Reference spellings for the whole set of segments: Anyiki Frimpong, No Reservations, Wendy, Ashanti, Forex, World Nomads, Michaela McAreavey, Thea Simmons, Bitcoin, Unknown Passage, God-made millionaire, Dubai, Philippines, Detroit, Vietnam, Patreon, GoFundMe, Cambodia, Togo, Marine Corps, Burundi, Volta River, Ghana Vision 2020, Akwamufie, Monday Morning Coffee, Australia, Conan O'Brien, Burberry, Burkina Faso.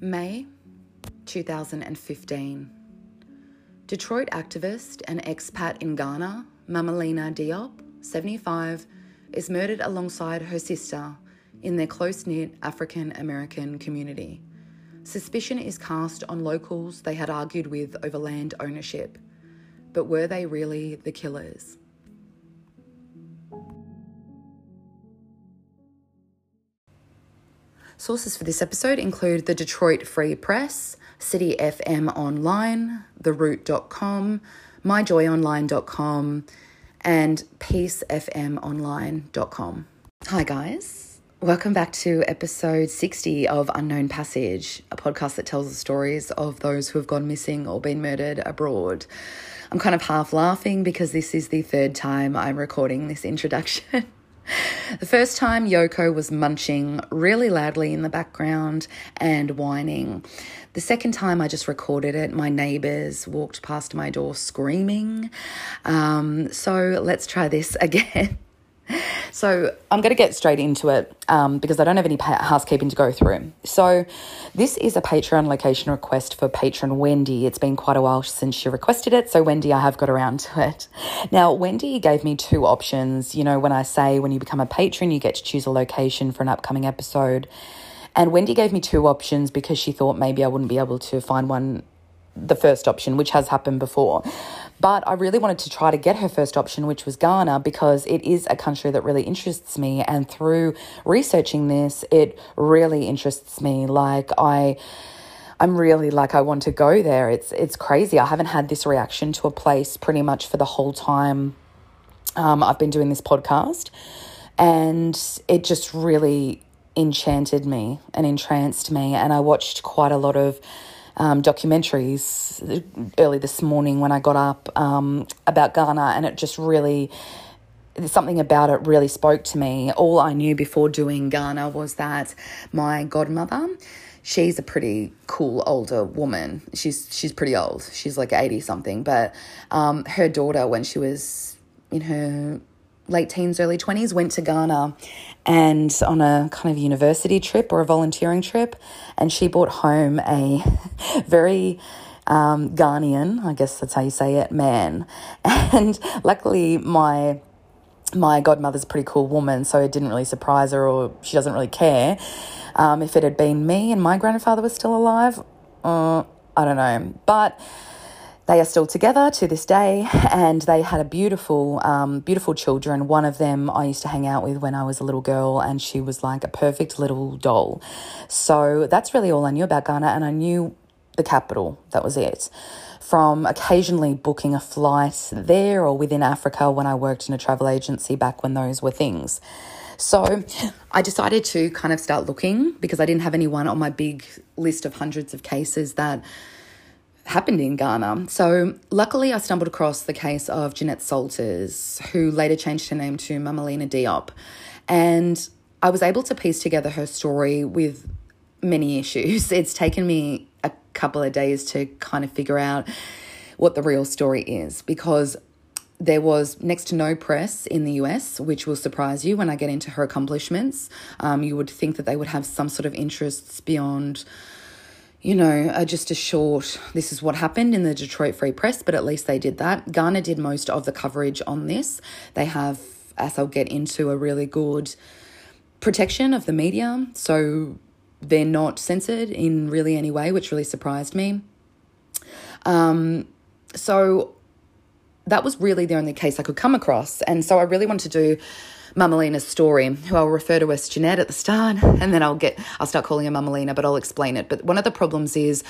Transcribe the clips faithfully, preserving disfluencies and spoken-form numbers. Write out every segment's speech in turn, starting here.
May two thousand fifteen. Detroit activist and expat in Ghana, Mamalina Diop, seventy-five, is murdered alongside her sister in their close-knit African-American community. Suspicion is cast on locals they had argued with over land ownership. But were they really the killers? Sources for this episode include the Detroit Free Press, City F M Online, the root dot com, my joy online dot com, and peace f m online dot com. Hi guys, welcome back to episode sixty of Unknown Passage, a podcast that tells the stories of those who have gone missing or been murdered abroad. I'm kind of half laughing because this is the third time I'm recording this introduction. The first time, Yoko was munching really loudly in the background and whining. The second time I just recorded it, my neighbours walked past my door screaming. Um, so let's try this again. So I'm going to get straight into it um, because I don't have any pa- housekeeping to go through. So this is a Patreon location request for patron Wendy. It's been quite a while since she requested it. So Wendy, I have got around to it. Now, Wendy gave me two options. You know, when I say when you become a patron, you get to choose a location for an upcoming episode. And Wendy gave me two options because she thought maybe I wouldn't be able to find one, the first option, which has happened before. But I really wanted to try to get her first option, which was Ghana, because it is a country that really interests me. And through researching this, it really interests me. Like I, I'm really like, I want to go there. It's, it's crazy. I haven't had this reaction to a place pretty much for the whole time um, I've been doing this podcast. And it just really enchanted me and entranced me. And I watched quite a lot of Um, documentaries early this morning when I got up um, about Ghana, and it just really, something about it really spoke to me. All I knew before doing Ghana was that my godmother, she's a pretty cool older woman. She's she's pretty old. She's like eighty something, but um, her daughter, when she was in her late teens, early twenties, went to Ghana and on a kind of university trip or a volunteering trip, and she brought home a very um, Ghanaian, I guess that's how you say it, man. And luckily my my godmother's a pretty cool woman, so it didn't really surprise her, or she doesn't really care. Um, if it had been me and my grandfather was still alive, uh, I don't know. But they are still together to this day, and they had a beautiful, um, beautiful children. One of them I used to hang out with when I was a little girl, and she was like a perfect little doll. So that's really all I knew about Ghana, and I knew the capital. That was it. From occasionally booking a flight there or within Africa when I worked in a travel agency back when those were things. So I decided to kind of start looking because I didn't have anyone on my big list of hundreds of cases that happened in Ghana. So luckily I stumbled across the case of Jeanette Salters, who later changed her name to Mamalina Diop. And I was able to piece together her story with many issues. It's taken me a couple of days to kind of figure out what the real story is, because there was next to no press in the U S, which will surprise you when I get into her accomplishments. Um, you would think that they would have some sort of interests beyond, you know, uh, just a short, this is what happened in the Detroit Free Press, but at least they did that. Ghana did most of the coverage on this. They have, as I'll get into, a really good protection of the media, so they're not censored in really any way, which really surprised me. Um, so that was really the only case I could come across, and so I really wanted to do Mamalina's story, who I'll refer to as Jeanette at the start, and then I'll get I'll start calling her Mamalina, but I'll explain it. But one of the problems is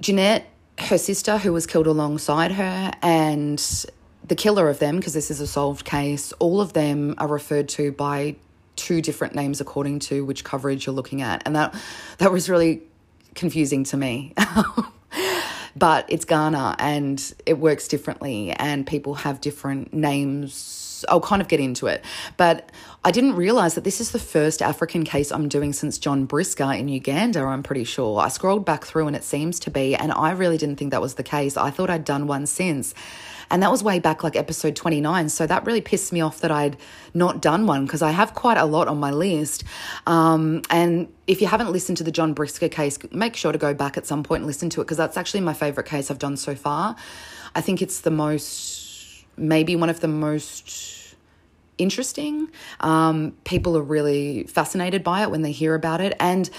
Jeanette, her sister, who was killed alongside her, and the killer of them, because this is a solved case, all of them are referred to by two different names according to which coverage you're looking at. And that that was really confusing to me. But it's Ghana and it works differently and people have different names. I'll kind of get into it. But I didn't realise that this is the first African case I'm doing since John Brisker in Uganda, I'm pretty sure. I scrolled back through and it seems to be, and I really didn't think that was the case. I thought I'd done one since. And that was way back like episode twenty-nine. So that really pissed me off that I'd not done one, because I have quite a lot on my list. Um, and if you haven't listened to the John Brisker case, make sure to go back at some point and listen to it, because that's actually my favourite case I've done so far. I think it's the most, maybe one of the most... interesting. Um, people are really fascinated by it when they hear about it. And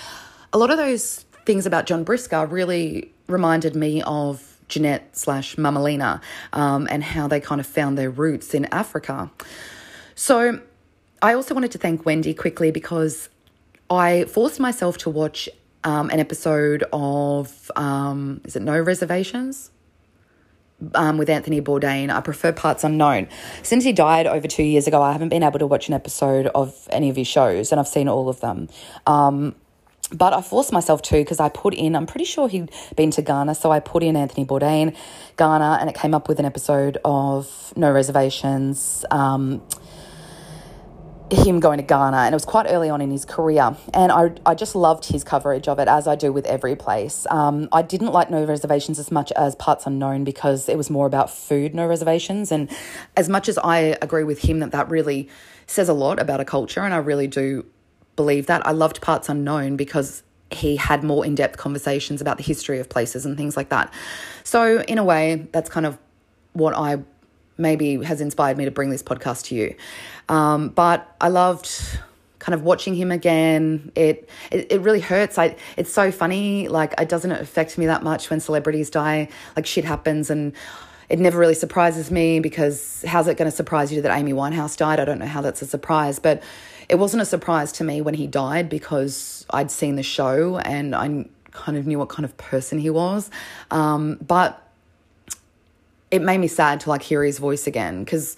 a lot of those things about John Brisker really reminded me of Jeanette slash Mamalina um, and how they kind of found their roots in Africa. So I also wanted to thank Wendy quickly, because I forced myself to watch um, an episode of, um, is it No Reservations? Um, with Anthony Bourdain. I prefer Parts Unknown. Since he died over two years ago, I haven't been able to watch an episode of any of his shows, and I've seen all of them. Um, but I forced myself to, because I put in, I'm pretty sure he'd been to Ghana, so I put in Anthony Bourdain, Ghana, and it came up with an episode of No Reservations, um, him going to Ghana, and it was quite early on in his career, and I I just loved his coverage of it, as I do with every place. Um, I didn't like No Reservations as much as Parts Unknown, because it was more about food, No Reservations, and as much as I agree with him that that really says a lot about a culture, and I really do believe that, I loved Parts Unknown because he had more in-depth conversations about the history of places and things like that. So in a way, that's kind of what I maybe has inspired me to bring this podcast to you. Um, but I loved kind of watching him again. It, it it really hurts. I it's so funny. Like, it doesn't affect me that much when celebrities die. Like, shit happens, and it never really surprises me, because how's it going to surprise you that Amy Winehouse died? I don't know how that's a surprise, but it wasn't a surprise to me when he died, because I'd seen the show and I kind of knew what kind of person he was. Um, but it made me sad to like hear his voice again, because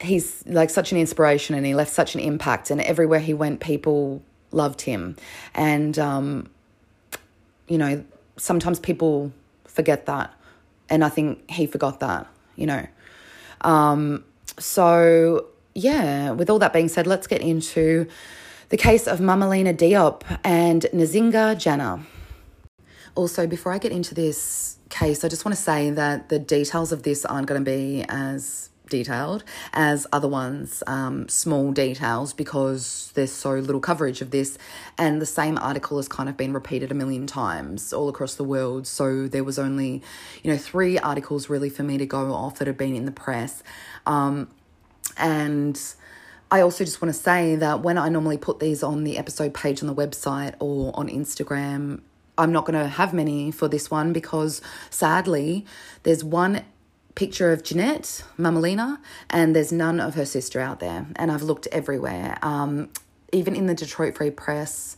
he's like such an inspiration and he left such an impact, and everywhere he went, people loved him. And, um, you know, sometimes people forget that, and I think he forgot that, you know. Um, so, yeah, with all that being said, let's get into the case of Mamalina Diop and Nazinga Jana. Also, before I get into this case, I just want to say that the details of this aren't going to be as detailed as other ones, um, small details, because there's so little coverage of this, and the same article has kind of been repeated a million times all across the world. So there was only, you know, three articles really for me to go off that had been in the press. Um, and I also just want to say that when I normally put these on the episode page on the website or on Instagram, I'm not going to have many for this one, because sadly there's one picture of Jeanette, Mamalina, and there's none of her sister out there. And I've looked everywhere, um, even in the Detroit Free Press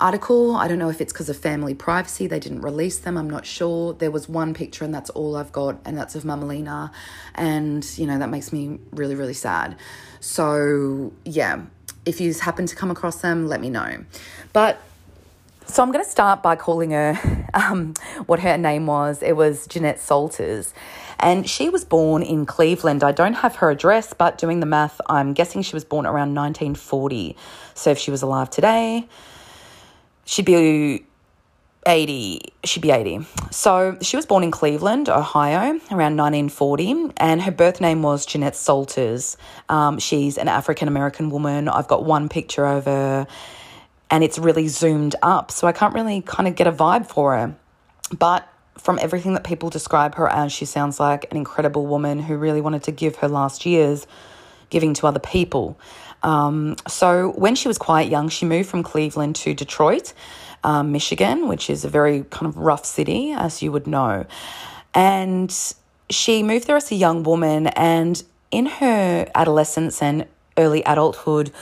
article. I don't know if it's because of family privacy, they didn't release them, I'm not sure. There was one picture, and that's all I've got, and that's of Mamalina. And, you know, that makes me really, really sad. So, yeah, if you happen to come across them, let me know. But so I'm going to start by calling her um, what her name was. It was Jeanette Salters, and she was born in Cleveland. I don't have her address, but doing the math, I'm guessing she was born around nineteen forty. So if she was alive today, she'd be eighty. She'd be eighty. So she was born in Cleveland, Ohio, around nineteen forty, and her birth name was Jeanette Salters. Um, she's an African-American woman. I've got one picture of her, and it's really zoomed up, so I can't really kind of get a vibe for her. But from everything that people describe her as, she sounds like an incredible woman who really wanted to give her last years giving to other people. Um, so when she was quite young, she moved from Cleveland to Detroit, um, Michigan, which is a very kind of rough city, as you would know. And she moved there as a young woman, and in her adolescence and early adulthood,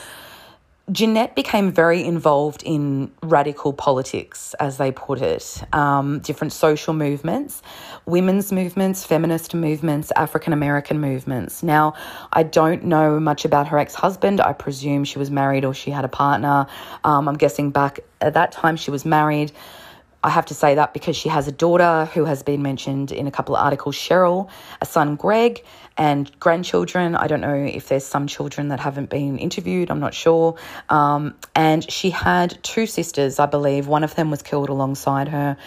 Jeanette became very involved in radical politics, as they put it, um, different social movements, women's movements, feminist movements, African-American movements. Now, I don't know much about her ex-husband. I presume she was married or she had a partner. Um, I'm guessing back at that time she was married. I have to say that because she has a daughter who has been mentioned in a couple of articles, Cheryl, a son, Greg, and grandchildren. I don't know if there's some children that haven't been interviewed. I'm not sure. Um, and she had two sisters, I believe. One of them was killed alongside her.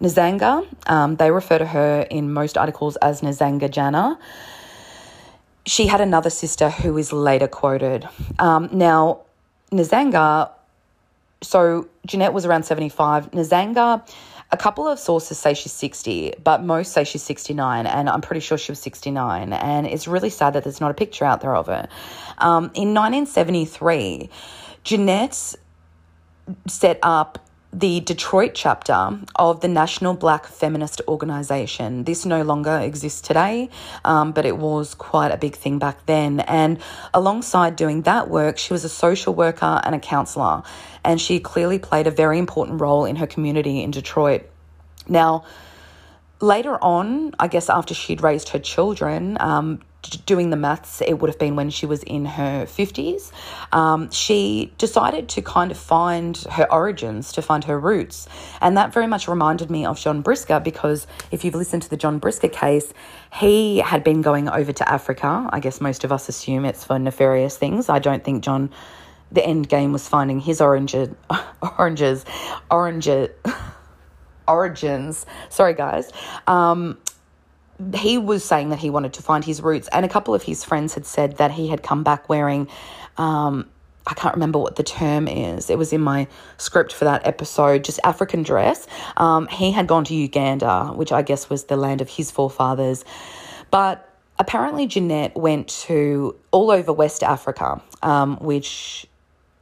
Nazinga, um, they refer to her in most articles as Nazinga Jana. She had another sister who is later quoted. Um, now, Nazinga, so Jeanette was around seventy-five. Nazinga, a couple of sources say she's sixty, but most say she's sixty-nine, and I'm pretty sure she was sixty-nine. And it's really sad that there's not a picture out there of her. Um, in nineteen seventy-three, Jeanette set up the Detroit chapter of the National Black Feminist Organization. This no longer exists today, um, but it was quite a big thing back then. And alongside doing that work, she was a social worker and a counselor, and she clearly played a very important role in her community in Detroit. Now, later on, I guess after she'd raised her children, um, doing the maths, it would have been when she was in her fifties, um, she decided to kind of find her origins, to find her roots. And that very much reminded me of John Brisker, because if you've listened to the John Brisker case, he had been going over to Africa. I guess most of us assume it's for nefarious things. I don't think John, the end game was finding his oranges, oranges, oranges, origins. Sorry, guys. Um, He was saying that he wanted to find his roots, and a couple of his friends had said that he had come back wearing, um, I can't remember what the term is. It was in my script for that episode, just African dress. Um, he had gone to Uganda, which I guess was the land of his forefathers. But apparently Jeanette went to all over West Africa, um, which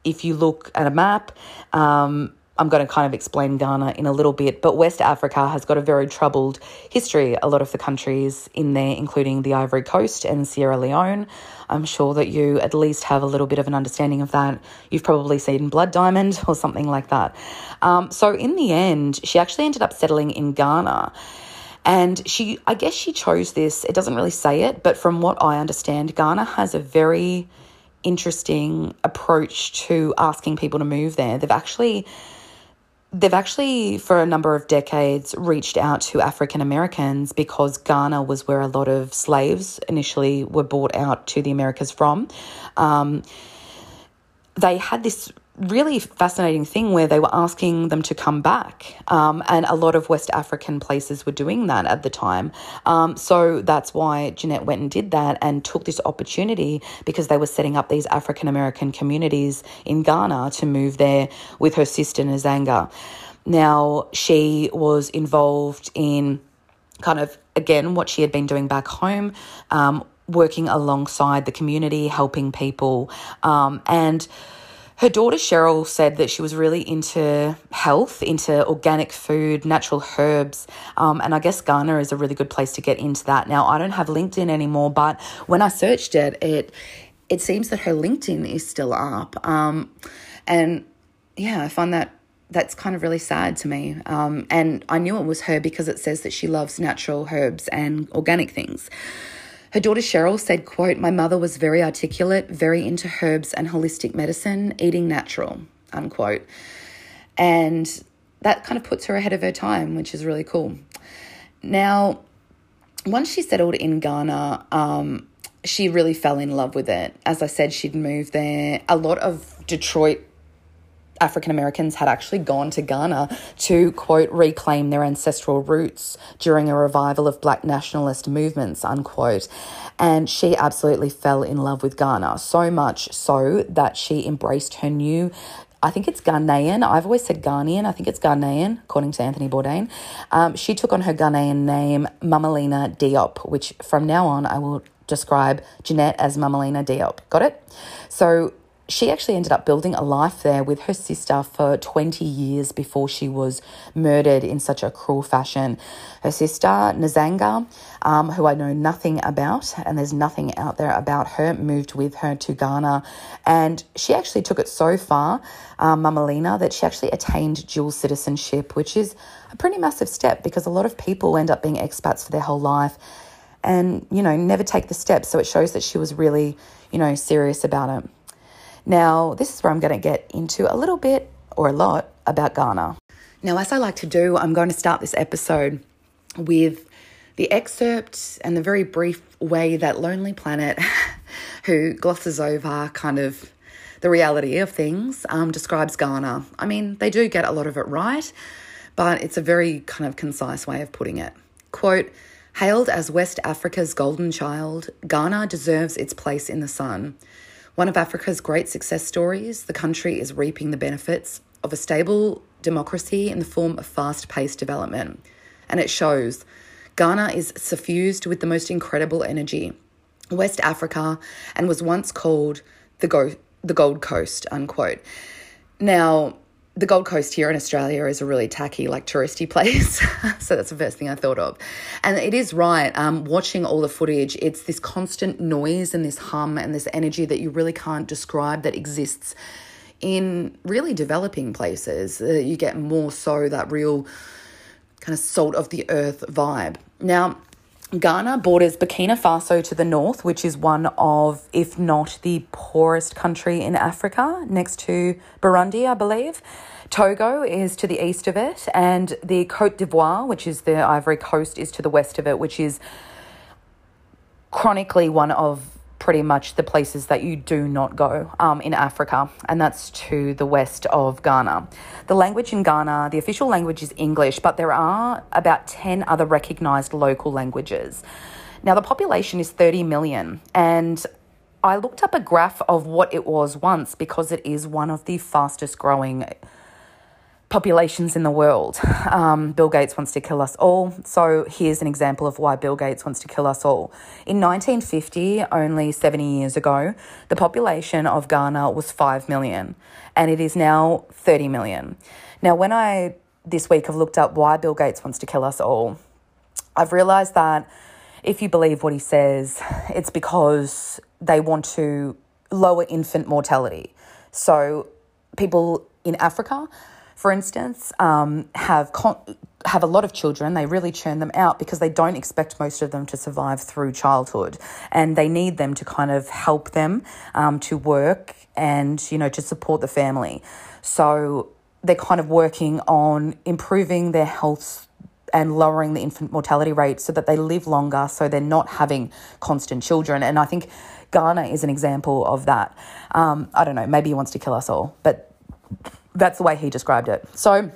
if you look at a map, um, I'm going to kind of explain Ghana in a little bit, but West Africa has got a very troubled history. A lot of the countries in there, including the Ivory Coast and Sierra Leone. I'm sure that you at least have a little bit of an understanding of that. You've probably seen Blood Diamond or something like that. Um, so in the end, she actually ended up settling in Ghana. And she, I guess she chose this. It doesn't really say it, but from what I understand, Ghana has a very interesting approach to asking people to move there. They've actually... They've actually, for a number of decades, reached out to African Americans because Ghana was where a lot of slaves initially were brought out to the Americas from. Um, they had this really fascinating thing where they were asking them to come back, um, and a lot of West African places were doing that at the time. Um, so that's why Jeanette went and did that and took this opportunity, because they were setting up these African American communities in Ghana to move there with her sister Nazinga. Now, she was involved in kind of, again, what she had been doing back home, um, working alongside the community, helping people, um, and her daughter Cheryl said that she was really into health, into organic food, natural herbs, um, and I guess Ghana is a really good place to get into that. Now, I don't have LinkedIn anymore, but when I searched it, it it seems that her LinkedIn is still up, um, and yeah, I find that that's kind of really sad to me. Um, and I knew it was her because it says that she loves natural herbs and organic things. Her daughter Cheryl said, quote, "My mother was very articulate, very into herbs and holistic medicine, eating natural," unquote. And that kind of puts her ahead of her time, which is really cool. Now, once she settled in Ghana, um, she really fell in love with it. As I said, she'd moved there. A lot of Detroit African Americans had actually gone to Ghana to, quote, "reclaim their ancestral roots during a revival of black nationalist movements," unquote. And she absolutely fell in love with Ghana, so much so that she embraced her new, I think it's Ghanaian. I've always said Ghanaian. I think it's Ghanaian, according to Anthony Bourdain. Um, she took on her Ghanaian name, Mamalina Diop, which from now on I will describe Jeanette as Mamalina Diop. Got it? So she actually ended up building a life there with her sister for twenty years before she was murdered in such a cruel fashion. Her sister, Nazinga, um, who I know nothing about, and there's nothing out there about her, moved with her to Ghana. And she actually took it so far, uh, Mamalina, that she actually attained dual citizenship, which is a pretty massive step because a lot of people end up being expats for their whole life and, you know, never take the steps. So it shows that she was really, you know, serious about it. Now, this is where I'm going to get into a little bit or a lot about Ghana. Now, as I like to do, I'm going to start this episode with the excerpt and the very brief way that Lonely Planet, who glosses over kind of the reality of things, um, describes Ghana. I mean, they do get a lot of it right, but it's a very kind of concise way of putting it. Quote, "Hailed as West Africa's golden child, Ghana deserves its place in the sun. One of Africa's great success stories, the country is reaping the benefits of a stable democracy in the form of fast-paced development. And it shows. Ghana is suffused with the most incredible energy. West Africa, and was once called the go- the Gold Coast," unquote. Now, the Gold Coast here in Australia is a really tacky, like, touristy place. So that's the first thing I thought of. And it is right. Um, watching all the footage, it's this constant noise and this hum and this energy that you really can't describe that exists in really developing places. Uh, you get more so that real kind of salt of the earth vibe. Now, Ghana borders Burkina Faso to the north, which is one of, if not the poorest country in Africa, next to Burundi, I believe. Togo is to the east of it, and the Côte d'Ivoire, which is the Ivory Coast, is to the west of it, which is chronically one of pretty much the places that you do not go um, in Africa, and that's to the west of Ghana. The language in Ghana, the official language is English, but there are about ten other recognised local languages. Now, the population is thirty million, and I looked up a graph of what it was once because it is one of the fastest growing populations in the world. Um, Bill Gates wants to kill us all. So here's an example of why Bill Gates wants to kill us all. In nineteen fifty, only seventy years ago, the population of Ghana was five million and it is now thirty million. Now, when I this week have looked up why Bill Gates wants to kill us all, I've realised that if you believe what he says, it's because they want to lower infant mortality. So people in Africa, for instance, um, have con- have a lot of children. They really churn them out because they don't expect most of them to survive through childhood, and they need them to kind of help them um, to work and, you know, to support the family. So they're kind of working on improving their health and lowering the infant mortality rate so that they live longer, so they're not having constant children. And I think Ghana is an example of that. Um, I don't know, maybe he wants to kill us all, but that's the way he described it. So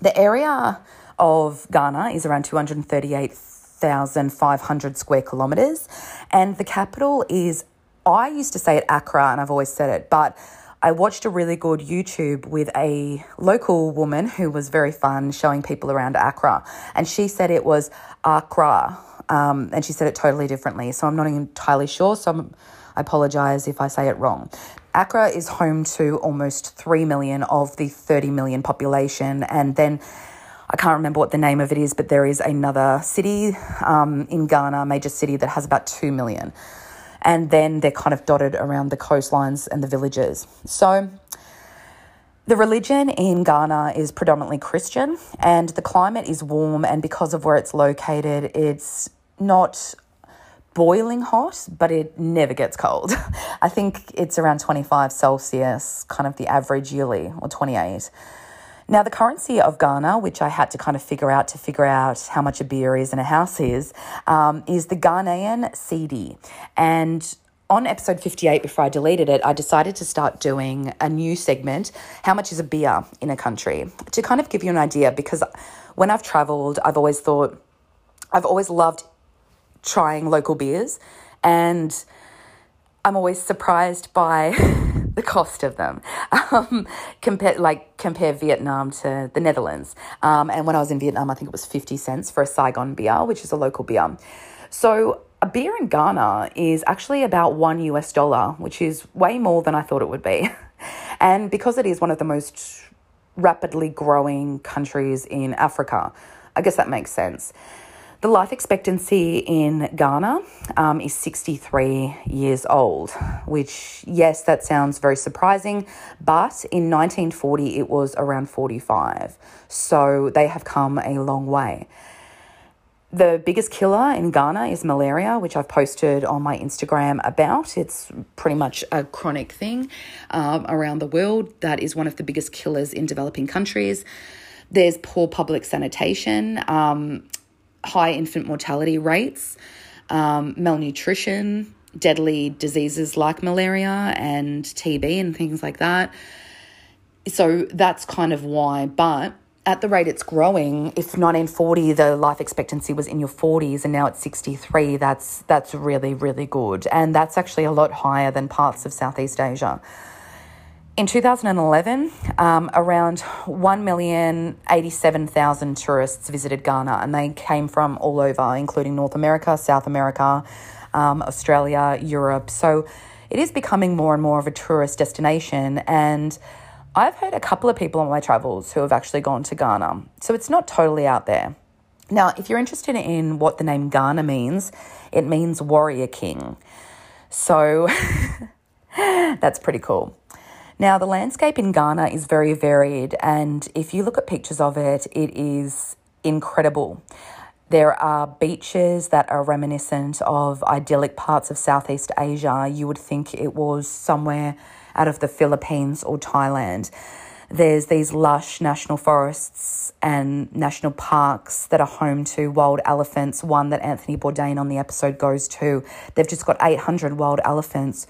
the area of Ghana is around two hundred thirty-eight thousand five hundred square kilometres, and the capital is, I used to say it Accra, and I've always said it, but I watched a really good YouTube with a local woman who was very fun showing people around Accra, and she said it was Accra, um, and she said it totally differently, so I'm not entirely sure, so I'm, I apologise if I say it wrong. Accra is home to almost three million of the thirty million population, and then I can't remember what the name of it is, but there is another city um, in Ghana, a major city, that has about two million, and then they're kind of dotted around the coastlines and the villages. So the religion in Ghana is predominantly Christian, and the climate is warm, and because of where it's located, it's not boiling hot, but it never gets cold. I think it's around twenty-five Celsius, kind of the average yearly, or twenty-eight. Now, the currency of Ghana, which I had to kind of figure out to figure out how much a beer is and a house is, um, is the Ghanaian cedi. And on episode fifty-eight, before I deleted it, I decided to start doing a new segment, how much is a beer in a country, to kind of give you an idea, because when I've travelled, I've always thought, I've always loved trying local beers, and I'm always surprised by the cost of them. Um, compare, like, compare Vietnam to the Netherlands. Um, and when I was in Vietnam, I think it was fifty cents for a Saigon beer, which is a local beer. So a beer in Ghana is actually about one U S dollar, which is way more than I thought it would be. And because it is one of the most rapidly growing countries in Africa, I guess that makes sense. The life expectancy in Ghana um, is sixty-three years old, which, yes, that sounds very surprising, but in nineteen forty it was around forty-five, so they have come a long way. The biggest killer in Ghana is malaria, which I've posted on my Instagram about. It's pretty much a chronic thing um, around the world that is one of the biggest killers in developing countries. There's poor public sanitation, um, high infant mortality rates, um, malnutrition, deadly diseases like malaria and T B and things like that. So that's kind of why. But at the rate it's growing, if nineteen forty the life expectancy was in your forties and now it's sixty-three, that's that's really, really good. And that's actually a lot higher than parts of Southeast Asia. In two thousand eleven, um, around one million eighty-seven thousand tourists visited Ghana, and they came from all over, including North America, South America, um, Australia, Europe. So it is becoming more and more of a tourist destination, and I've heard a couple of people on my travels who have actually gone to Ghana. So it's not totally out there. Now, if you're interested in what the name Ghana means, it means warrior king. So that's pretty cool. Now, the landscape in Ghana is very varied, and if you look at pictures of it, it is incredible. There are beaches that are reminiscent of idyllic parts of Southeast Asia. You would think it was somewhere out of the Philippines or Thailand. There's these lush national forests and national parks that are home to wild elephants, one that Anthony Bourdain on the episode goes to. They've just got eight hundred wild elephants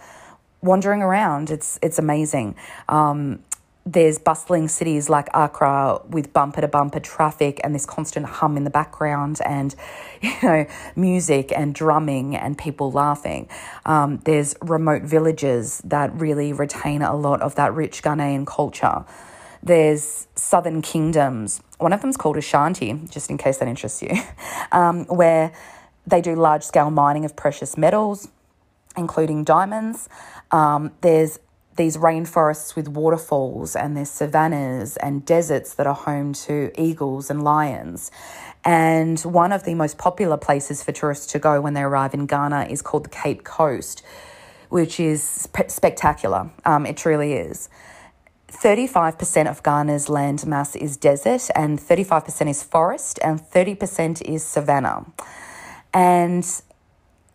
wandering around. It's it's amazing. Um, there's bustling cities like Accra with bumper-to-bumper traffic and this constant hum in the background and, you know, music and drumming and people laughing. Um, there's remote villages that really retain a lot of that rich Ghanaian culture. There's southern kingdoms. One of them's called Ashanti, just in case that interests you, um, where they do large-scale mining of precious metals, including diamonds. Um, there's these rainforests with waterfalls, and there's savannas and deserts that are home to eagles and lions. And one of the most popular places for tourists to go when they arrive in Ghana is called the Cape Coast, which is spectacular. Um, it truly is. thirty-five percent of Ghana's land mass is desert, and thirty-five percent is forest, and thirty percent is savanna. And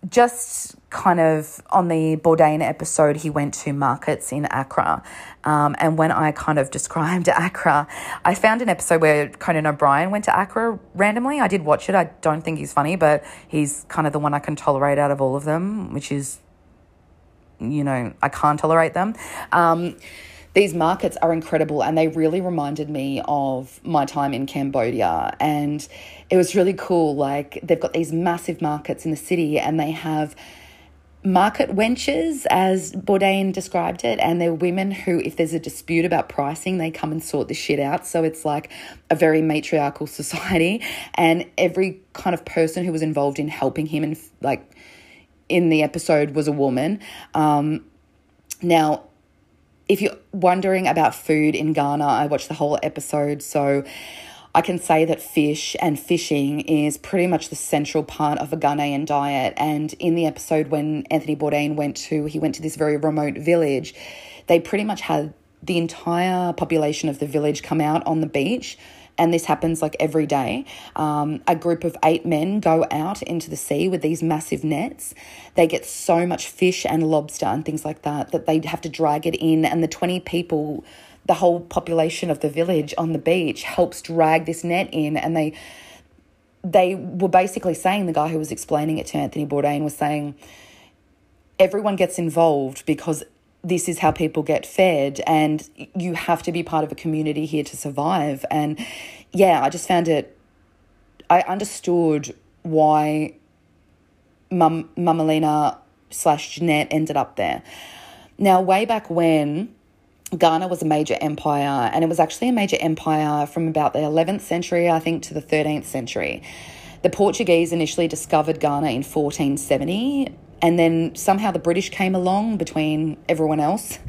just kind of on the Bourdain episode, he went to markets in Accra. Um, and when I kind of described Accra, I found an episode where Conan O'Brien went to Accra randomly. I did watch it. I don't think he's funny, but he's kind of the one I can tolerate out of all of them, which is, you know, I can't tolerate them. Um, these markets are incredible, and they really reminded me of my time in Cambodia. And it was really cool. Like, they've got these massive markets in the city, and they have market wenches, as Bourdain described it, and they're women who, if there's a dispute about pricing, they come and sort the shit out. So it's like a very matriarchal society, and every kind of person who was involved in helping him and, like, in the episode was a woman. Um, now, if you're wondering about food in Ghana, I watched the whole episode, so I can say that fish and fishing is pretty much the central part of a Ghanaian diet. And in the episode when Anthony Bourdain went to, he went to this very remote village, they pretty much had the entire population of the village come out on the beach, and this happens like every day. Um, a group of eight men go out into the sea with these massive nets. They get so much fish and lobster and things like that that they have to drag it in, and the twenty people, the whole population of the village on the beach, helps drag this net in. And they they were basically saying, the guy who was explaining it to Anthony Bourdain was saying, everyone gets involved because this is how people get fed, and you have to be part of a community here to survive. And yeah, I just found it, I understood why Mam- Mamalina slash Jeanette ended up there. Now, way back when, Ghana was a major empire, and it was actually a major empire from about the eleventh century, I think, to the thirteenth century. The Portuguese initially discovered Ghana in fourteen seventy, and then somehow the British came along between everyone else.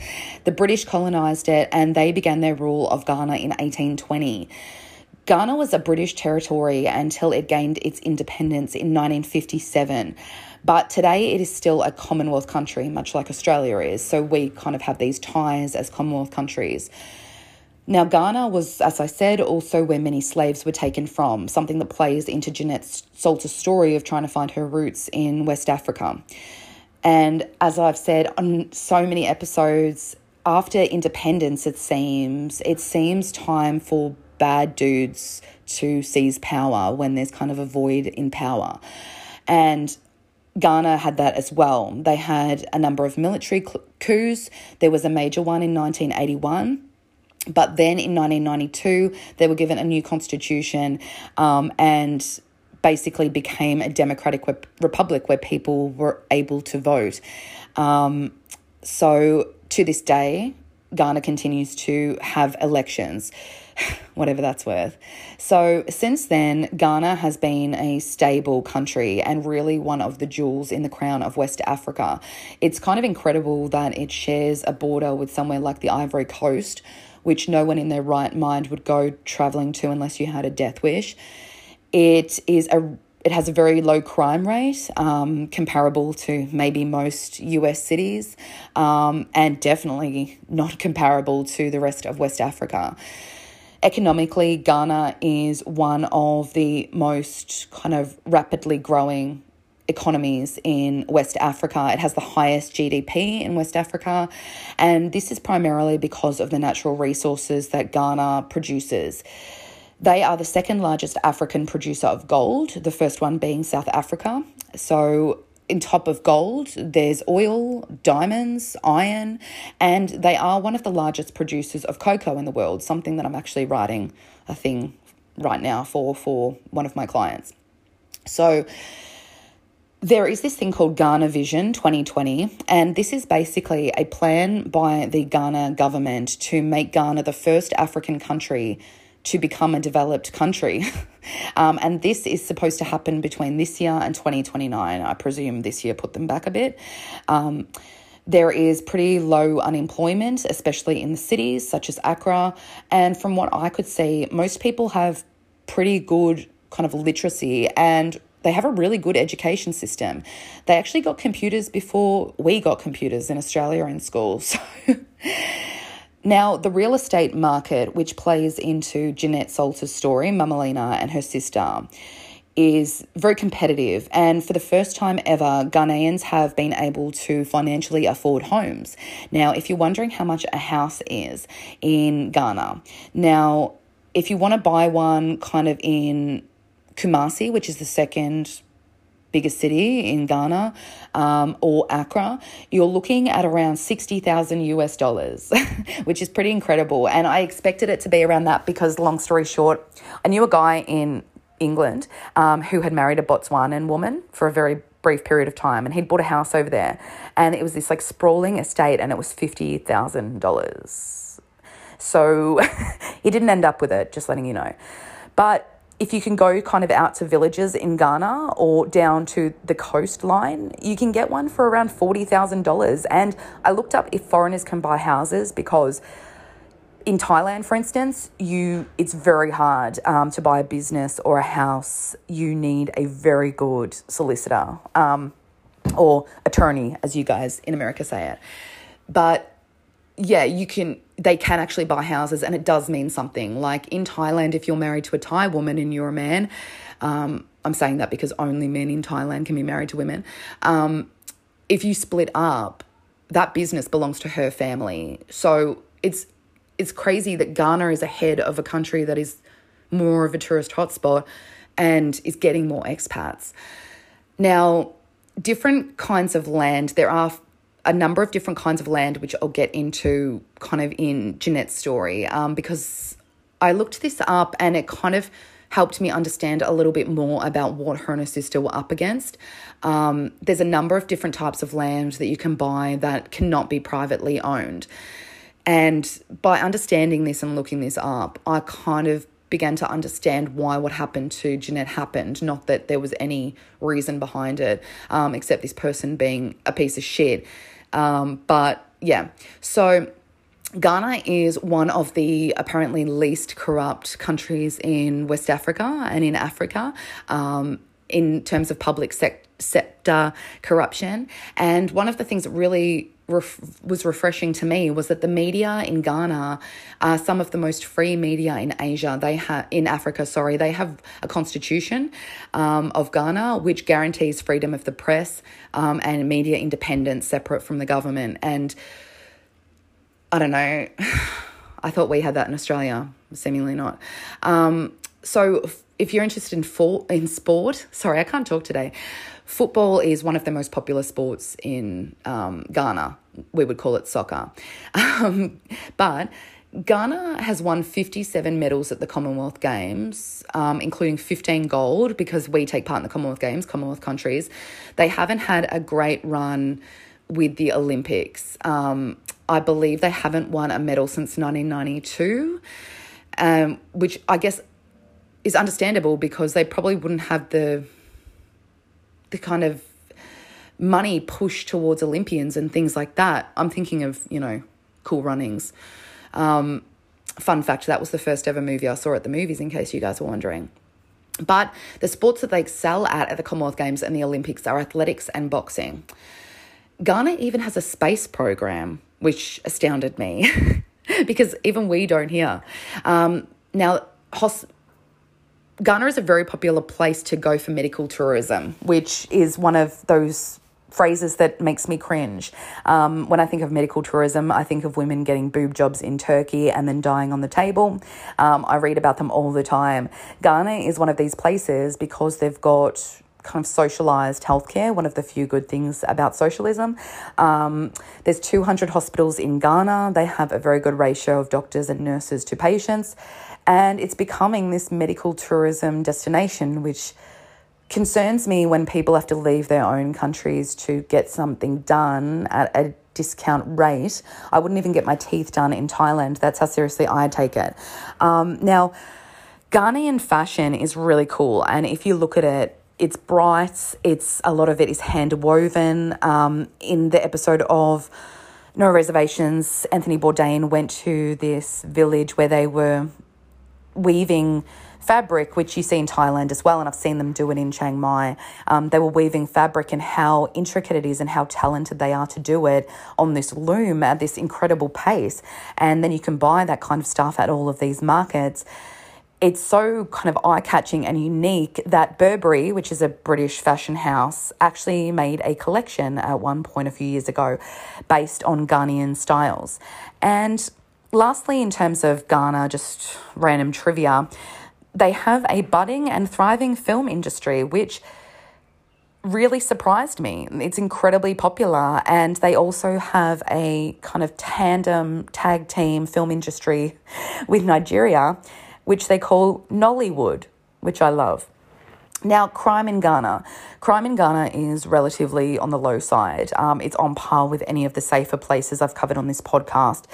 The British colonised it, and they began their rule of Ghana in eighteen twenty. Ghana was a British territory until it gained its independence in nineteen fifty-seven. But today it is still a Commonwealth country, much like Australia is. So we kind of have these ties as Commonwealth countries. Now, Ghana was, as I said, also where many slaves were taken from, something that plays into Jeanette Salters' story of trying to find her roots in West Africa. And as I've said on so many episodes, after independence, it seems, it seems time for bad dudes to seize power when there's kind of a void in power. And Ghana had that as well. They had a number of military coups. There was a major one in nineteen eighty-one. But then in nineteen ninety-two, they were given a new constitution um, and basically became a democratic rep- republic where people were able to vote. Um, so to this day, Ghana continues to have elections, whatever that's worth. So since then, Ghana has been a stable country and really one of the jewels in the crown of West Africa. It's kind of incredible that it shares a border with somewhere like the Ivory Coast, which no one in their right mind would go traveling to unless you had a death wish. It is a it has a very low crime rate, um, comparable to maybe most U S cities, um, and definitely not comparable to the rest of West Africa. Economically, Ghana is one of the most kind of rapidly growing economies in West Africa. It has the highest G D P in West Africa, and this is primarily because of the natural resources that Ghana produces. They are the second largest African producer of gold, the first one being South Africa. So in top of gold, there's oil, diamonds, iron, and they are one of the largest producers of cocoa in the world, something that I'm actually writing a thing right now for, for one of my clients. So there is this thing called Ghana Vision twenty twenty, and this is basically a plan by the Ghana government to make Ghana the first African country to become a developed country. um, and this is supposed to happen between this year and twenty twenty-nine. I presume this year put them back a bit. Um, there is pretty low unemployment, especially in the cities such as Accra. And from what I could see, most people have pretty good kind of literacy, and they have a really good education system. They actually got computers before we got computers in Australia in school. So now the real estate market, which plays into Jeanette Salters' story, Mamalina and her sister, is very competitive. And for the first time ever, Ghanaians have been able to financially afford homes. Now, if you're wondering how much a house is in Ghana, now, if you want to buy one kind of in Kumasi, which is the second biggest city in Ghana, um, or Accra, you're looking at around sixty thousand US dollars, which is pretty incredible. And I expected it to be around that because, long story short, I knew a guy in England um, who had married a Botswanan woman for a very brief period of time, and he'd bought a house over there. And it was this like sprawling estate, and it was fifty thousand dollars. So he didn't end up with it, just letting you know. But if you can go kind of out to villages in Ghana or down to the coastline, you can get one for around forty thousand dollars. And I looked up if foreigners can buy houses, because in Thailand, for instance, you it's very hard um, to buy a business or a house. You need a very good solicitor um, or attorney, as you guys in America say it. But yeah, you can, they can actually buy houses, and it does mean something. Like in Thailand, if you're married to a Thai woman and you're a man, um, I'm saying that because only men in Thailand can be married to women. Um, if you split up, that business belongs to her family. So it's, it's crazy that Ghana is ahead of a country that is more of a tourist hotspot and is getting more expats. Now, different kinds of land, there are a number of different kinds of land, which I'll get into kind of in Jeanette's story, um, because I looked this up and it kind of helped me understand a little bit more about what her and her sister were up against. Um, there's a number of different types of land that you can buy that cannot be privately owned. And by understanding this and looking this up, I kind of began to understand why what happened to Jeanette happened, not that there was any reason behind it, um, except this person being a piece of shit. Um, but yeah, so Ghana is one of the apparently least corrupt countries in West Africa and in Africa um, in terms of public sec- sector corruption. And one of the things that really ref- was refreshing to me was that the media in Ghana are some of the most free media in Asia. They have in Africa, sorry, they have a constitution um, of Ghana, which guarantees freedom of the press um, and media independence separate from the government. And I don't know, I thought we had that in Australia. seemingly not. Um, so if you're interested in for, in sport, sorry, I can't talk today. Football is one of the most popular sports in um, Ghana. We would call it soccer. Um, but Ghana has won fifty-seven medals at the Commonwealth Games, um, including fifteen gold, because we take part in the Commonwealth Games, Commonwealth countries. They haven't had a great run with the Olympics. Um, I believe they haven't won a medal since nineteen ninety-two, um, which I guess is understandable because they probably wouldn't have the the kind of money push towards Olympians and things like that. I'm thinking of, you know, Cool Runnings. Um, fun fact, that was the first ever movie I saw at the movies, in case you guys were wondering. But the sports that they excel at at the Commonwealth Games and the Olympics are athletics and boxing. Ghana even has a space program, which astounded me because even we don't here. Um, now, hos- Ghana is a very popular place to go for medical tourism, which is one of those phrases that makes me cringe. Um, when I think of medical tourism, I think of women getting boob jobs in Turkey and then dying on the table. Um, I read about them all the time. Ghana is one of these places because they've got kind of socialised healthcare, one of the few good things about socialism. Um, there's two hundred hospitals in Ghana. They have a very good ratio of doctors and nurses to patients, and it's becoming this medical tourism destination, which concerns me when people have to leave their own countries to get something done at a discount rate. I wouldn't even get my teeth done in Thailand. That's how seriously I take it. Um, now, Ghanaian fashion is really cool, and if you look at it, it's bright. It's a lot of it is hand woven. Um, in the episode of No Reservations, Anthony Bourdain went to this village where they were weaving fabric, which you see in Thailand as well, and I've seen them do it in Chiang Mai. Um, they were weaving fabric, and how intricate it is and how talented they are to do it on this loom at this incredible pace. And then you can buy that kind of stuff at all of these markets. It's so kind of eye-catching and unique that Burberry, which is a British fashion house, actually made a collection at one point a few years ago based on Ghanaian styles. And lastly, in terms of Ghana, just random trivia, they have a budding and thriving film industry, which really surprised me. It's incredibly popular, and they also have a kind of tandem tag team film industry with Nigeria, which they call Nollywood, which I love. Now, crime in Ghana. Crime in Ghana is relatively on the low side. Um, it's on par with any of the safer places I've covered on this podcast.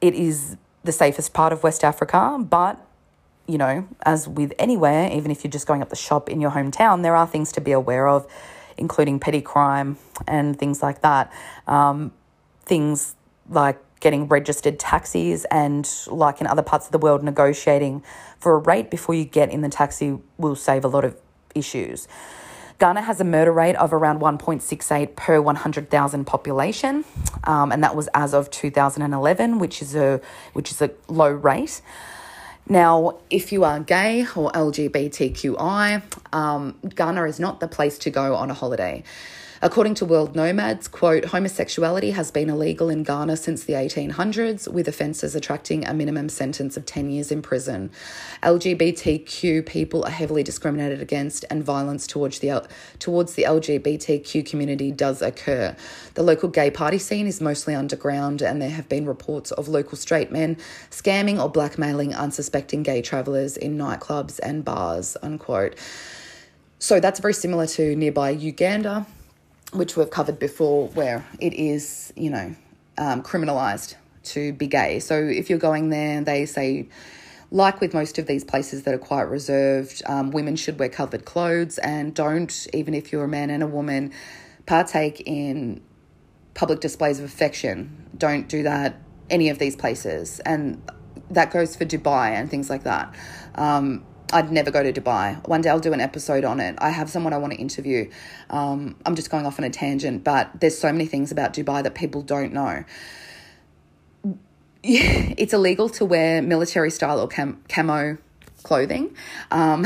It is the safest part of West Africa, but, you know, as with anywhere, even if you're just going up the shop in your hometown, there are things to be aware of, including petty crime and things like that. Um, things like getting registered taxis and, like in other parts of the world, negotiating for a rate before you get in the taxi will save a lot of issues. Ghana has a murder rate of around one point six eight per one hundred thousand population, um, and that was as of two thousand eleven, which is a which is a low rate. Now, if you are gay or L G B T Q I, um, Ghana is not the place to go on a holiday. According to World Nomads, quote, homosexuality has been illegal in Ghana since the eighteen hundreds, with offences attracting a minimum sentence of ten years in prison. L G B T Q people are heavily discriminated against, and violence towards the towards the L G B T Q community does occur. The local gay party scene is mostly underground, and there have been reports of local straight men scamming or blackmailing unsuspecting gay travellers in nightclubs and bars, unquote. So that's very similar to nearby Uganda, which we've covered before, where it is, you know, um, criminalised to be gay. So if you're going there, they say, like with most of these places that are quite reserved, um, women should wear covered clothes, and don't, even if you're a man and a woman, partake in public displays of affection. Don't do that, any of these places. And that goes for Dubai and things like that. Um I'd never go to Dubai. One day I'll do an episode on it. I have someone I want to interview. Um, I'm just going off on a tangent, but there's so many things about Dubai that people don't know. It's illegal to wear military-style or cam- camo clothing. Um,